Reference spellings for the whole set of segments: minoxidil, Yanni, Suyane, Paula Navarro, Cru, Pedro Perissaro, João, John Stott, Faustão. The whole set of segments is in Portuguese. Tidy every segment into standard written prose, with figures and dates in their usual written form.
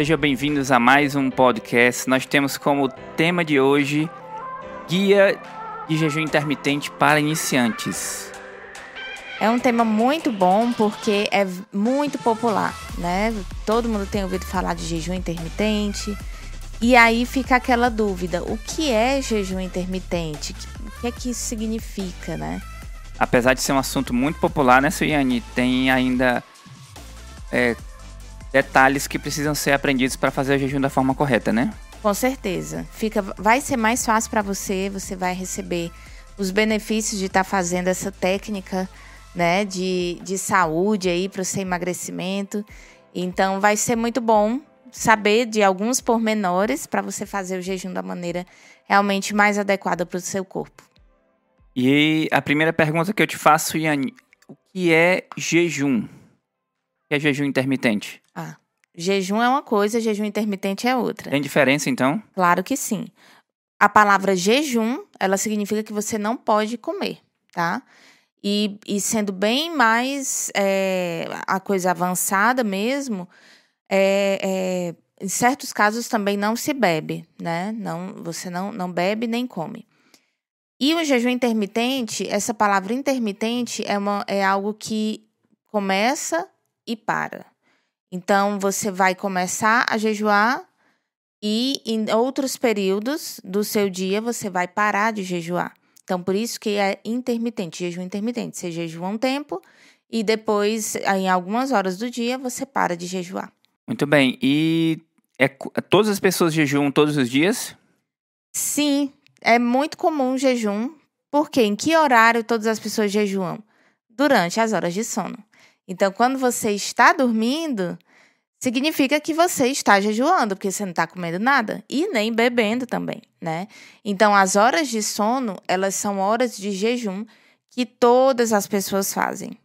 Sejam bem-vindos a mais um podcast. Nós temos como tema de hoje Guia de Jejum Intermitente para Iniciantes. É um tema muito bom porque é muito popular, né? Todo mundo tem ouvido falar de jejum intermitente. E aí fica aquela dúvida, o que é jejum intermitente? O que é que isso significa, né? Apesar de ser um assunto muito popular, né, Suyane? Tem ainda... detalhes que precisam ser aprendidos para fazer o jejum da forma correta, né? Com certeza. Vai ser mais fácil para você, você vai receber os benefícios de estar fazendo essa técnica, né, de saúde aí para o seu emagrecimento. Então, vai ser muito bom saber de alguns pormenores para você fazer o jejum da maneira realmente mais adequada para o seu corpo. E a primeira pergunta que eu te faço, Yanni, o que é jejum? O que é jejum intermitente? Jejum é uma coisa, jejum intermitente é outra. Tem diferença, então? Claro que sim. A palavra jejum, ela significa que você não pode comer, tá? E sendo bem mais a coisa avançada mesmo, em certos casos também não se bebe, né? Você não bebe nem come. E o jejum intermitente, essa palavra intermitente é algo que começa... e para. Então, você vai começar a jejuar e em outros períodos do seu dia você vai parar de jejuar. Então, por isso que é intermitente, jejum intermitente. Você jejua um tempo e depois, em algumas horas do dia, você para de jejuar. Muito bem. E todas as pessoas jejuam todos os dias? Sim, é muito comum o jejum. Porque em que horário todas as pessoas jejuam? Durante as horas de sono. Então, quando você está dormindo, significa que você está jejuando, porque você não está comendo nada e nem bebendo também, né? Então, as horas de sono, elas são horas de jejum que todas as pessoas fazem.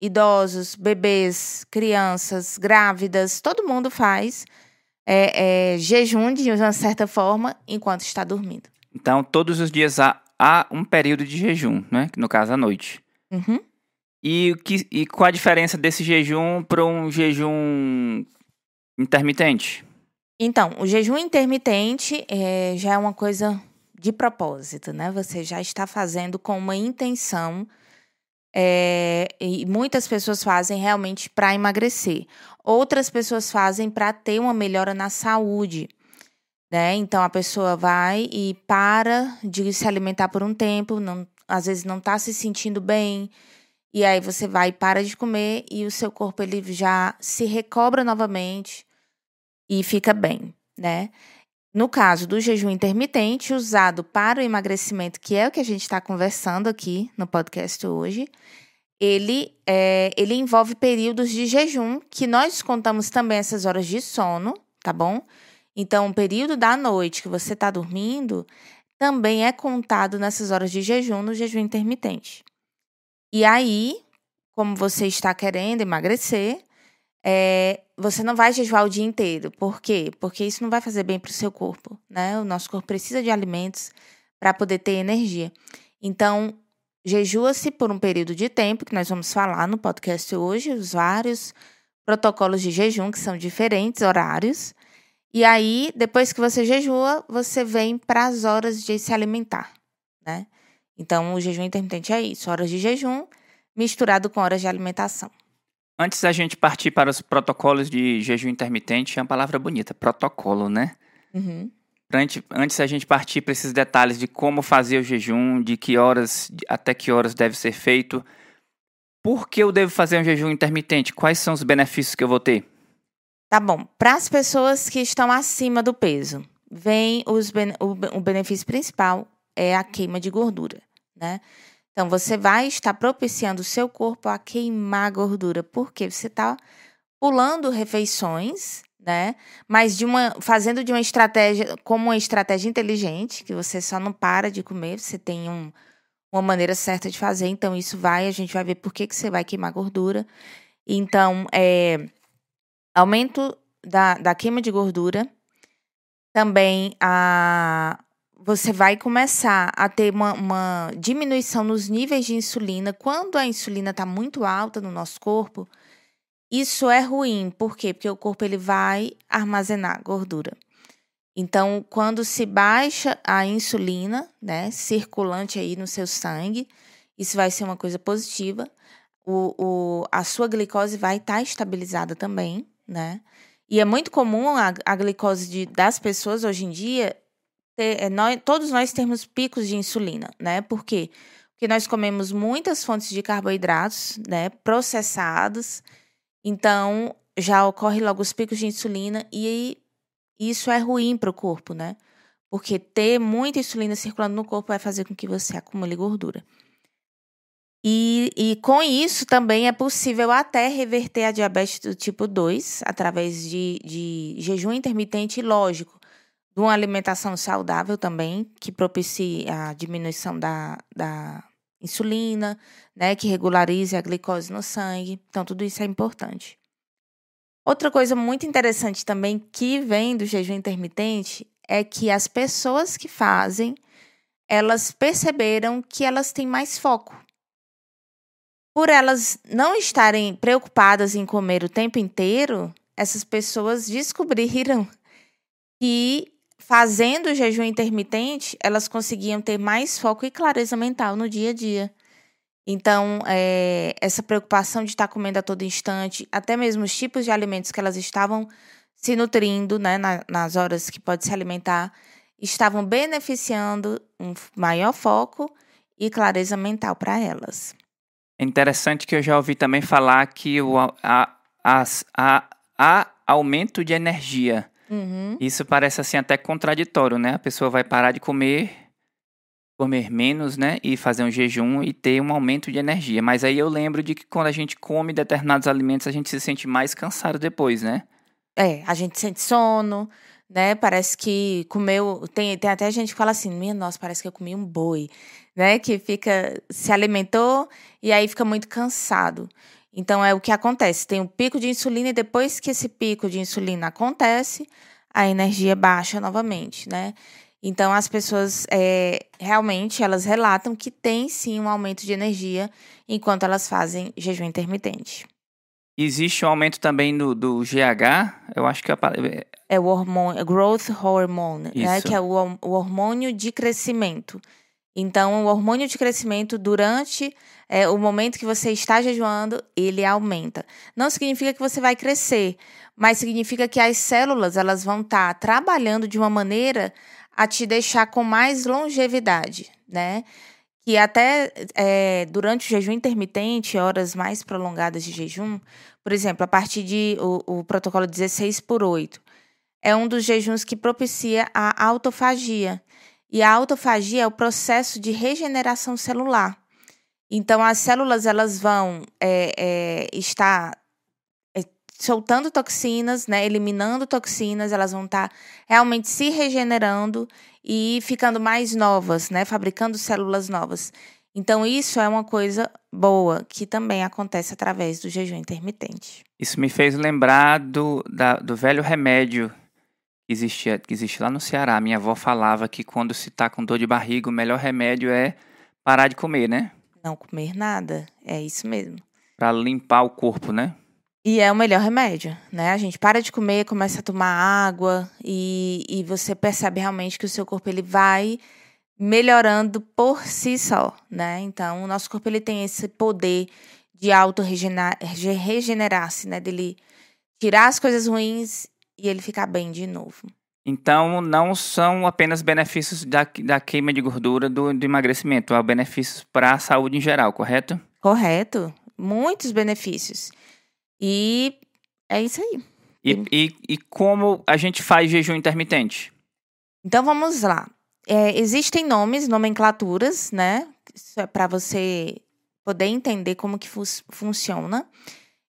Idosos, bebês, crianças, grávidas, todo mundo faz jejum de uma certa forma enquanto está dormindo. Então, todos os dias há um período de jejum, né? No caso, à noite. Uhum. E qual a diferença desse jejum para um jejum intermitente? Então, o jejum intermitente já é uma coisa de propósito, né? Você já está fazendo com uma intenção e muitas pessoas fazem realmente para emagrecer. Outras pessoas fazem para ter uma melhora na saúde, né? Então, a pessoa vai e para de se alimentar por um tempo, às vezes não está se sentindo bem. E aí você vai e para de comer e o seu corpo ele já se recobra novamente e fica bem, né? No caso do jejum intermitente, usado para o emagrecimento, que é o que a gente está conversando aqui no podcast hoje, ele envolve períodos de jejum, que nós contamos também essas horas de sono, tá bom? Então, o período da noite que você está dormindo também é contado nessas horas de jejum no jejum intermitente. E aí, como você está querendo emagrecer, você não vai jejuar o dia inteiro. Por quê? Porque isso não vai fazer bem para o seu corpo, né? O nosso corpo precisa de alimentos para poder ter energia. Então, jejua-se por um período de tempo, que nós vamos falar no podcast hoje, os vários protocolos de jejum, que são diferentes horários. E aí, depois que você jejua, você vem para as horas de se alimentar, né? Então, o jejum intermitente é isso, horas de jejum misturado com horas de alimentação. Antes da gente partir para os protocolos de jejum intermitente, é uma palavra bonita, protocolo, né? Uhum. Antes da gente partir para esses detalhes de como fazer o jejum, de que horas, até que horas deve ser feito, por que eu devo fazer um jejum intermitente? Quais são os benefícios que eu vou ter? Tá bom, para as pessoas que estão acima do peso, vem o benefício principal, é a queima de gordura, né? Então, você vai estar propiciando o seu corpo a queimar gordura, porque você está pulando refeições, né? Mas fazendo de uma estratégia, como uma estratégia inteligente, que você só não para de comer, você tem uma maneira certa de fazer, então isso a gente vai ver por que você vai queimar gordura. Então, aumento da queima de gordura, também você vai começar a ter uma diminuição nos níveis de insulina. Quando a insulina está muito alta no nosso corpo, Isso é ruim, por quê? Porque o corpo ele vai armazenar gordura. Então, quando se baixa a insulina, né, circulante aí no seu sangue, isso vai ser uma coisa positiva. A sua glicose vai estar estabilizada também, né? E é muito comum a glicose das pessoas hoje em dia, todos nós temos picos de insulina, né? Por quê? Porque nós comemos muitas fontes de carboidratos, né, processados, então já ocorre logo os picos de insulina e isso é ruim para o corpo, né? Porque ter muita insulina circulando no corpo vai fazer com que você acumule gordura. E com isso também é possível até reverter a diabetes do tipo 2 através de jejum intermitente, lógico, de uma alimentação saudável também, que propicie a diminuição da insulina, né, que regularize a glicose no sangue. Então, tudo isso é importante. Outra coisa muito interessante também que vem do jejum intermitente é que as pessoas que fazem, elas perceberam que elas têm mais foco. Por elas não estarem preocupadas em comer o tempo inteiro, essas pessoas descobriram que, fazendo o jejum intermitente, elas conseguiam ter mais foco e clareza mental no dia a dia. Então, essa preocupação de estar comendo a todo instante, até mesmo os tipos de alimentos que elas estavam se nutrindo, né, nas horas que pode se alimentar, estavam beneficiando um maior foco e clareza mental para elas. É interessante que eu já ouvi também falar que há aumento de energia. Uhum. Isso parece assim até contraditório, né? A pessoa vai parar de comer menos, né? E fazer um jejum e ter um aumento de energia. Mas aí eu lembro de que quando a gente come determinados alimentos, a gente se sente mais cansado depois, né? A gente sente sono, né? Parece que comeu... Tem até gente que fala assim, minha nossa, parece que eu comi um boi, né? Que se alimentou e aí fica muito cansado. Então, é o que acontece. Tem um pico de insulina e depois que esse pico de insulina acontece, a energia baixa novamente, né? Então, as pessoas realmente elas relatam que tem, sim, um aumento de energia enquanto elas fazem jejum intermitente. Existe um aumento também do GH? Eu acho que... É o hormônio, growth hormone, né? Que é o hormônio de crescimento. Então, o hormônio de crescimento, durante o momento que você está jejuando, ele aumenta. Não significa que você vai crescer, mas significa que as células elas vão estar trabalhando de uma maneira a te deixar com mais longevidade, né? Que até durante o jejum intermitente, horas mais prolongadas de jejum, por exemplo, a partir do protocolo 16/8, é um dos jejuns que propicia a autofagia. E a autofagia é o processo de regeneração celular. Então, as células elas vão estar soltando toxinas, né, eliminando toxinas, elas vão estar realmente se regenerando e ficando mais novas, né, fabricando células novas. Então, isso é uma coisa boa que também acontece através do jejum intermitente. Isso me fez lembrar do velho remédio que existe lá no Ceará. Minha avó falava que quando se tá com dor de barriga, o melhor remédio é parar de comer, né? Não comer nada, é isso mesmo. Para limpar o corpo, né? E é o melhor remédio, né? A gente para de comer, começa a tomar água e você percebe realmente que o seu corpo ele vai melhorando por si só, né? Então, o nosso corpo ele tem esse poder de auto-regenerar-se, né? Dele tirar as coisas ruins e ele ficar bem de novo. Então, não são apenas benefícios da queima de gordura do emagrecimento, há benefícios para a saúde em geral, correto? Correto. Muitos benefícios. E é isso aí. E como a gente faz jejum intermitente? Então, vamos lá. Existem nomes, nomenclaturas, né? Isso é para você poder entender como que funciona.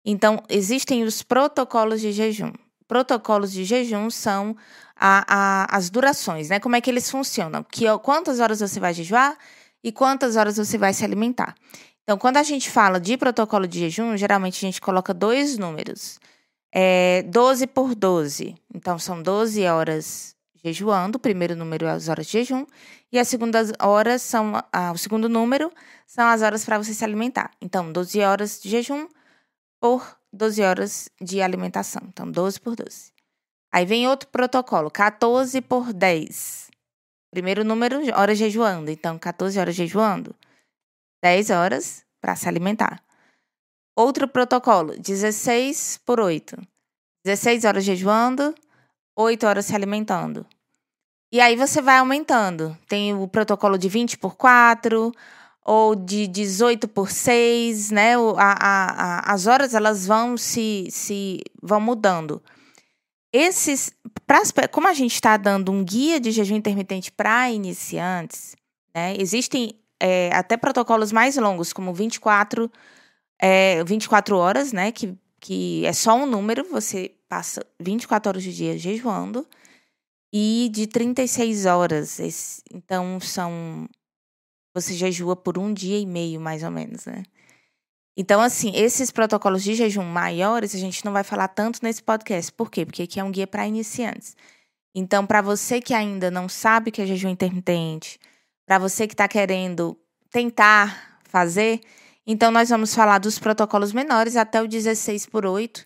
Então, existem os protocolos de jejum. Protocolos de jejum são as durações, né? Como é que eles funcionam? Quantas horas você vai jejuar e quantas horas você vai se alimentar. Então, quando a gente fala de protocolo de jejum, geralmente a gente coloca dois números. 12 por 12. Então, são 12 horas jejuando. O primeiro número é as horas de jejum. E as segundas horas o segundo número são as horas para você se alimentar. Então, 12 horas de jejum por 12 horas de alimentação. Então, 12 por 12. Aí vem outro protocolo, 14 por 10. Primeiro número, horas jejuando. Então, 14 horas jejuando, 10 horas para se alimentar. Outro protocolo, 16 por 8. 16 horas jejuando, 8 horas se alimentando. E aí você vai aumentando. Tem o protocolo de 20 por 4 ou de 18 por 6, né? As horas elas vão vão mudando. Como a gente está dando um guia de jejum intermitente para iniciantes, né? Existem até protocolos mais longos, como 24 horas, né? Que é só um número, você passa 24 horas do dia jejuando. E de 36 horas, então você jejua por um dia e meio, mais ou menos, né? Então, assim, esses protocolos de jejum maiores, a gente não vai falar tanto nesse podcast. Por quê? Porque aqui é um guia para iniciantes. Então, para você que ainda não sabe o que é jejum intermitente, para você que está querendo tentar fazer, então nós vamos falar dos protocolos menores até o 16 por 8,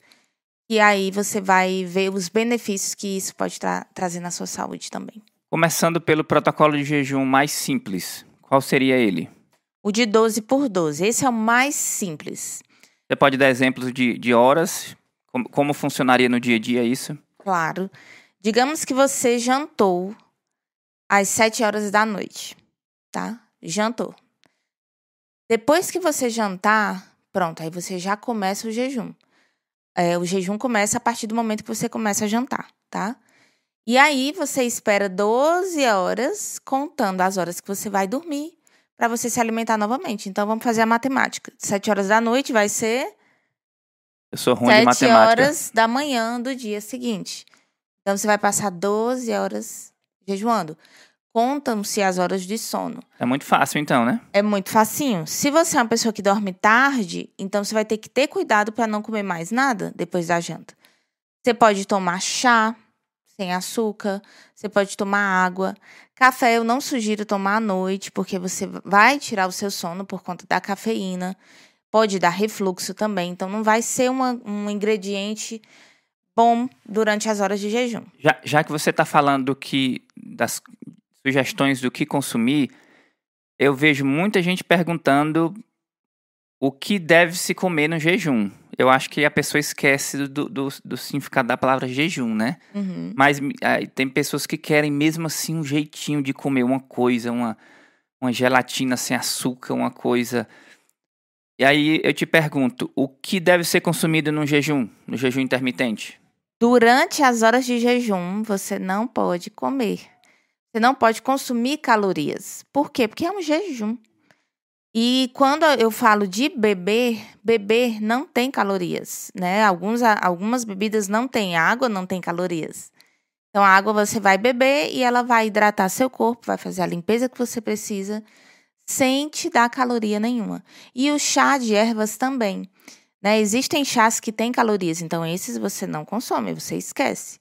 e aí você vai ver os benefícios que isso pode trazer na sua saúde também. Começando pelo protocolo de jejum mais simples, qual seria ele? O de 12 por 12, esse é o mais simples. Você pode dar exemplos de horas, como funcionaria no dia a dia isso? Claro. Digamos que você jantou às 7 horas da noite, tá? Jantou. Depois que você jantar, pronto, aí você já começa o jejum. O jejum começa a partir do momento que você começa a jantar, tá? E aí você espera 12 horas, contando as horas que você vai dormir, para você se alimentar novamente. Então, vamos fazer a matemática. 7 horas da noite vai ser... Eu sou ruim de matemática. 7 horas da manhã do dia seguinte. Então, você vai passar 12 horas jejuando. Contam-se as horas de sono. É muito fácil, então, né? É muito facinho. Se você é uma pessoa que dorme tarde, então você vai ter que ter cuidado para não comer mais nada depois da janta. Você pode tomar chá sem açúcar, você pode tomar água. Café eu não sugiro tomar à noite, porque você vai tirar o seu sono por conta da cafeína. Pode dar refluxo também, então não vai ser um ingrediente bom durante as horas de jejum. Já que você está falando das sugestões do que consumir, eu vejo muita gente perguntando o que deve se comer no jejum. Eu acho que a pessoa esquece do significado da palavra jejum, né? Uhum. Mas tem pessoas que querem mesmo assim um jeitinho de comer uma coisa, uma gelatina sem açúcar, uma coisa. E aí eu te pergunto, o que deve ser consumido no jejum intermitente? Durante as horas de jejum, você não pode comer. Você não pode consumir calorias. Por quê? Porque é um jejum. E quando eu falo de beber não tem calorias, né? Algumas bebidas não têm água, não tem calorias. Então, a água você vai beber e ela vai hidratar seu corpo, vai fazer a limpeza que você precisa, sem te dar caloria nenhuma. E o chá de ervas também, né? Existem chás que têm calorias, então esses você não consome, você esquece.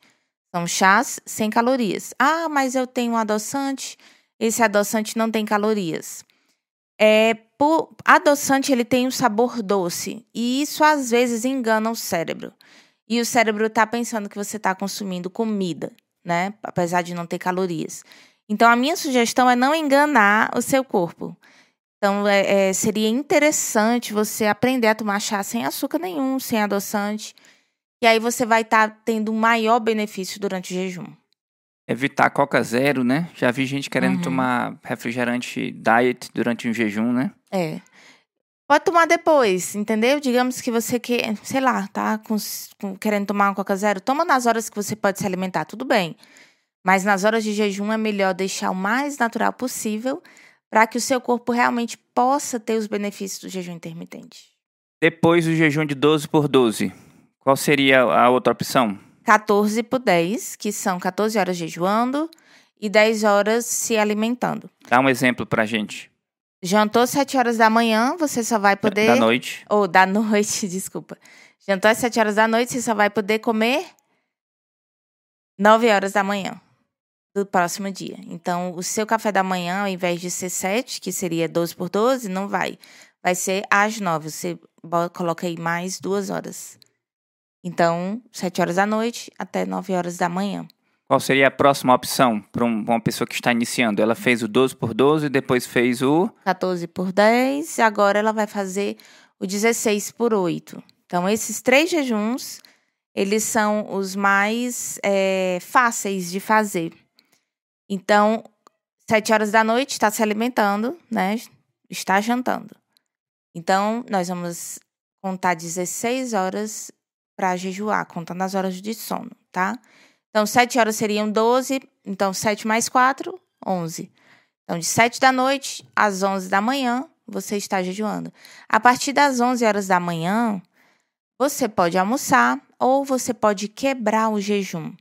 São chás sem calorias. Ah, mas eu tenho um adoçante, esse adoçante não tem calorias. Adoçante ele tem um sabor doce e isso às vezes engana o cérebro. E o cérebro está pensando que você está consumindo comida, né? Apesar de não ter calorias. Então, a minha sugestão é não enganar o seu corpo. Então, seria interessante você aprender a tomar chá sem açúcar nenhum, sem adoçante. E aí você vai estar tendo um maior benefício durante o jejum. Evitar Coca Zero, né? Já vi gente querendo tomar refrigerante diet durante um jejum, né? Pode tomar depois, entendeu? Digamos que você quer, sei lá, tá querendo tomar uma Coca Zero, toma nas horas que você pode se alimentar, tudo bem. Mas nas horas de jejum é melhor deixar o mais natural possível para que o seu corpo realmente possa ter os benefícios do jejum intermitente. Depois do jejum de 12 por 12, qual seria a outra opção? 14 por 10, que são 14 horas jejuando e 10 horas se alimentando. Dá um exemplo pra gente. Jantou 7 horas da manhã, você só vai poder... Da noite. Da noite, desculpa. Jantou às 7 horas da noite, você só vai poder comer 9 horas da manhã do próximo dia. Então, o seu café da manhã, ao invés de ser 7, que seria 12 por 12, não vai. Vai ser às 9, você coloca aí mais 2 horas. Então, 7 horas da noite até 9 horas da manhã. Qual seria a próxima opção para uma pessoa que está iniciando? Ela fez o 12x12, depois fez o... 14x10, agora ela vai fazer o 16x8. Então, esses 3 jejuns, eles são os mais fáceis de fazer. Então, 7 horas da noite, está se alimentando, né? Está jantando. Então, nós vamos contar 16 horas para jejuar, contando as horas de sono, tá? Então, 7 horas seriam 12, então 7 mais 4, 11. Então, de 7 da noite às 11 da manhã, você está jejuando. A partir das 11 horas da manhã, você pode almoçar ou você pode quebrar o jejum,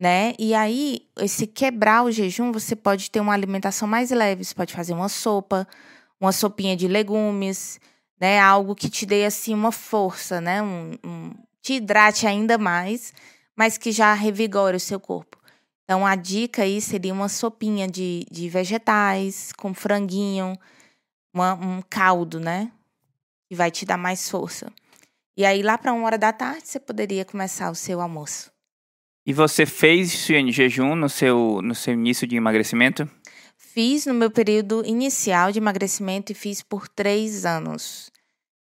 né? E aí, esse quebrar o jejum, você pode ter uma alimentação mais leve, você pode fazer uma sopa, uma sopinha de legumes, né? Algo que te dê, assim, uma força, né? Te hidrate ainda mais, mas que já revigore o seu corpo. Então, a dica aí seria uma sopinha de vegetais, com franguinho, um caldo, né? Que vai te dar mais força. E aí, lá para 1 hora da tarde, você poderia começar o seu almoço. E você fez Suyane jejum no seu início de emagrecimento? Fiz no meu período inicial de emagrecimento e fiz por 3 anos.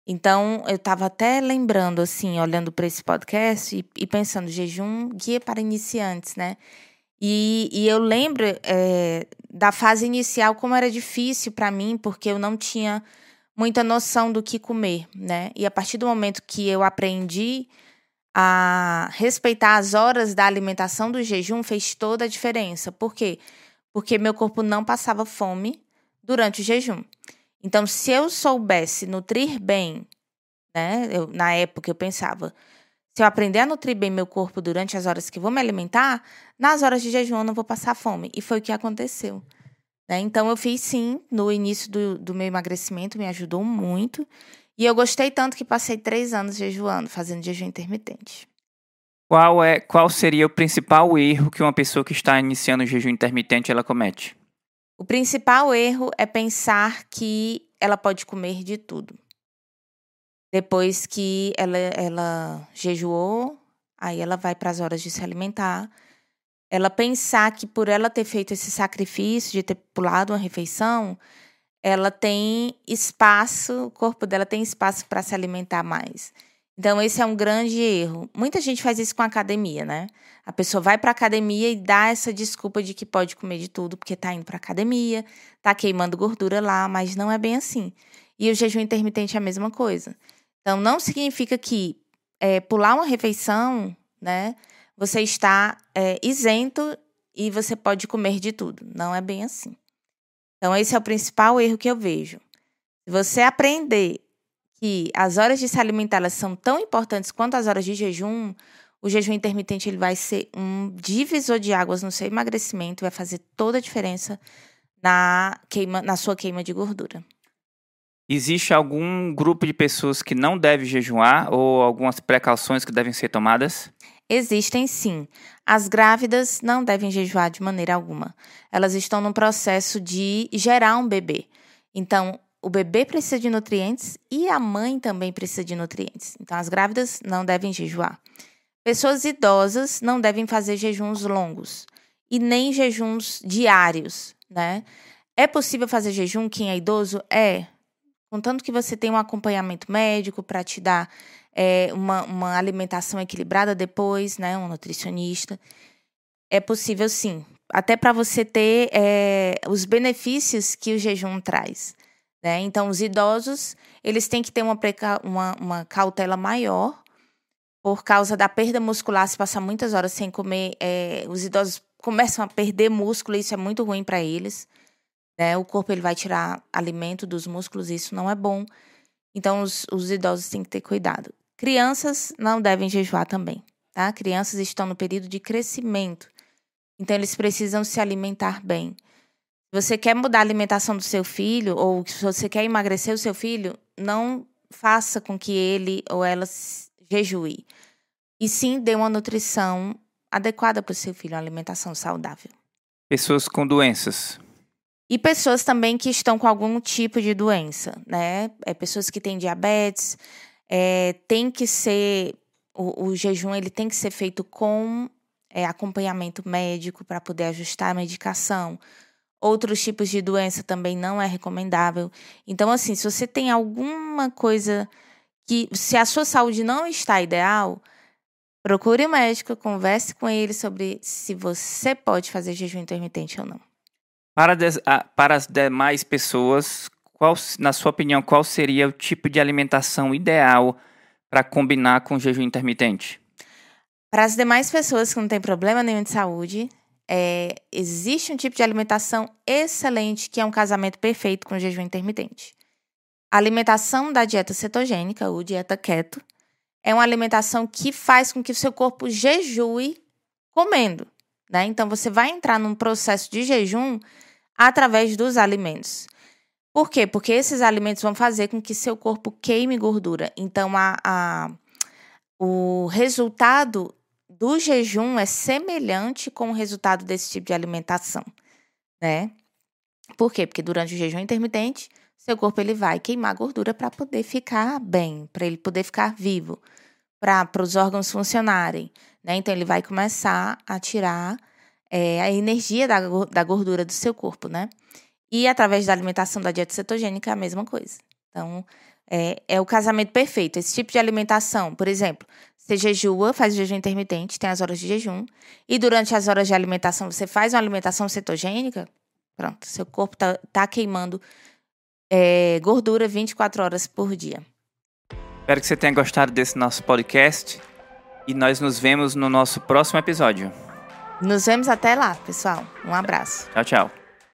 Então, eu estava até lembrando, assim, olhando para esse podcast e pensando, jejum, guia para iniciantes, né? E eu lembro da fase inicial, como era difícil para mim, porque eu não tinha muita noção do que comer, né? E a partir do momento que eu aprendi a respeitar as horas da alimentação do jejum, fez toda a diferença. Por quê? Porque meu corpo não passava fome durante o jejum. Então, se eu soubesse nutrir bem, né? Na época eu pensava, se eu aprender a nutrir bem meu corpo durante as horas que vou me alimentar, nas horas de jejum eu não vou passar fome. E foi o que aconteceu, né? Então, eu fiz sim, no início do meu emagrecimento, me ajudou muito. E eu gostei tanto que passei 3 anos jejuando, fazendo jejum intermitente. Qual seria o principal erro que uma pessoa que está iniciando o jejum intermitente ela comete? O principal erro é pensar que ela pode comer de tudo. Depois que ela jejuou, aí ela vai para as horas de se alimentar. Ela pensar que por ela ter feito esse sacrifício, de ter pulado uma refeição, ela tem espaço, o corpo dela tem espaço para se alimentar mais. Então, esse é um grande erro. Muita gente faz isso com a academia, né? A pessoa vai para a academia e dá essa desculpa de que pode comer de tudo porque está indo para a academia, está queimando gordura lá, mas não é bem assim. E o jejum intermitente é a mesma coisa. Então, não significa que pular uma refeição, né? Você está isento e você pode comer de tudo. Não é bem assim. Então, esse é o principal erro que eu vejo. Se você aprender que as horas de se alimentar elas são tão importantes quanto as horas de jejum, o jejum intermitente ele vai ser um divisor de águas no seu emagrecimento, vai fazer toda a diferença na sua queima de gordura. Existe algum grupo de pessoas que não deve jejuar ou algumas precauções que devem ser tomadas? Existem sim. As grávidas não devem jejuar de maneira alguma. Elas estão num processo de gerar um bebê. Então, o bebê precisa de nutrientes e a mãe também precisa de nutrientes. Então, as grávidas não devem jejuar. Pessoas idosas não devem fazer jejuns longos e nem jejuns diários, né? É possível fazer jejum quem é idoso? Contanto que você tenha um acompanhamento médico para te dar uma alimentação equilibrada depois, né? Um nutricionista. É possível, sim. Até para você ter os benefícios que o jejum traz. Né? Então, os idosos, eles têm que ter uma cautela maior por causa da perda muscular. Se passar muitas horas sem comer, os idosos começam a perder músculo e isso é muito ruim para eles. Né? O corpo ele vai tirar alimento dos músculos e isso não é bom. Então, os idosos têm que ter cuidado. Crianças não devem jejuar também. Tá? Crianças estão no período de crescimento. Então, eles precisam se alimentar bem. Se você quer mudar a alimentação do seu filho ou se você quer emagrecer o seu filho, não faça com que ele ou ela jejue. E sim, dê uma nutrição adequada para o seu filho, uma alimentação saudável. Pessoas com doenças. E pessoas também que estão com algum tipo de doença, né? Pessoas que têm diabetes, tem que ser o jejum ele tem que ser feito com acompanhamento médico para poder ajustar a medicação. Outros tipos de doença também não é recomendável. Então, assim, se você tem alguma coisa que... Se a sua saúde não está ideal, procure um médico, converse com ele sobre se você pode fazer jejum intermitente ou não. Para as demais pessoas, qual, na sua opinião, qual seria o tipo de alimentação ideal para combinar com o jejum intermitente? Para as demais pessoas que não têm problema nenhum de saúde, existe um tipo de alimentação excelente que é um casamento perfeito com o jejum intermitente. A alimentação da dieta cetogênica, ou dieta keto, é uma alimentação que faz com que o seu corpo jejue comendo, né? Então, você vai entrar num processo de jejum através dos alimentos. Por quê? Porque esses alimentos vão fazer com que seu corpo queime gordura. Então, o resultado do jejum é semelhante com o resultado desse tipo de alimentação, né? Por quê? Porque durante o jejum intermitente, seu corpo ele vai queimar gordura para poder ficar bem, para ele poder ficar vivo, para os órgãos funcionarem, né? Então, ele vai começar a tirar a energia da gordura do seu corpo, né? E através da alimentação da dieta cetogênica é a mesma coisa. Então, é o casamento perfeito. Esse tipo de alimentação, por exemplo, você jejua, faz o jejum intermitente, tem as horas de jejum, e durante as horas de alimentação você faz uma alimentação cetogênica, pronto, seu corpo tá queimando gordura 24 horas por dia. Espero que você tenha gostado desse nosso podcast e nós nos vemos no nosso próximo episódio. Nos vemos até lá, pessoal. Um abraço. Tchau, tchau.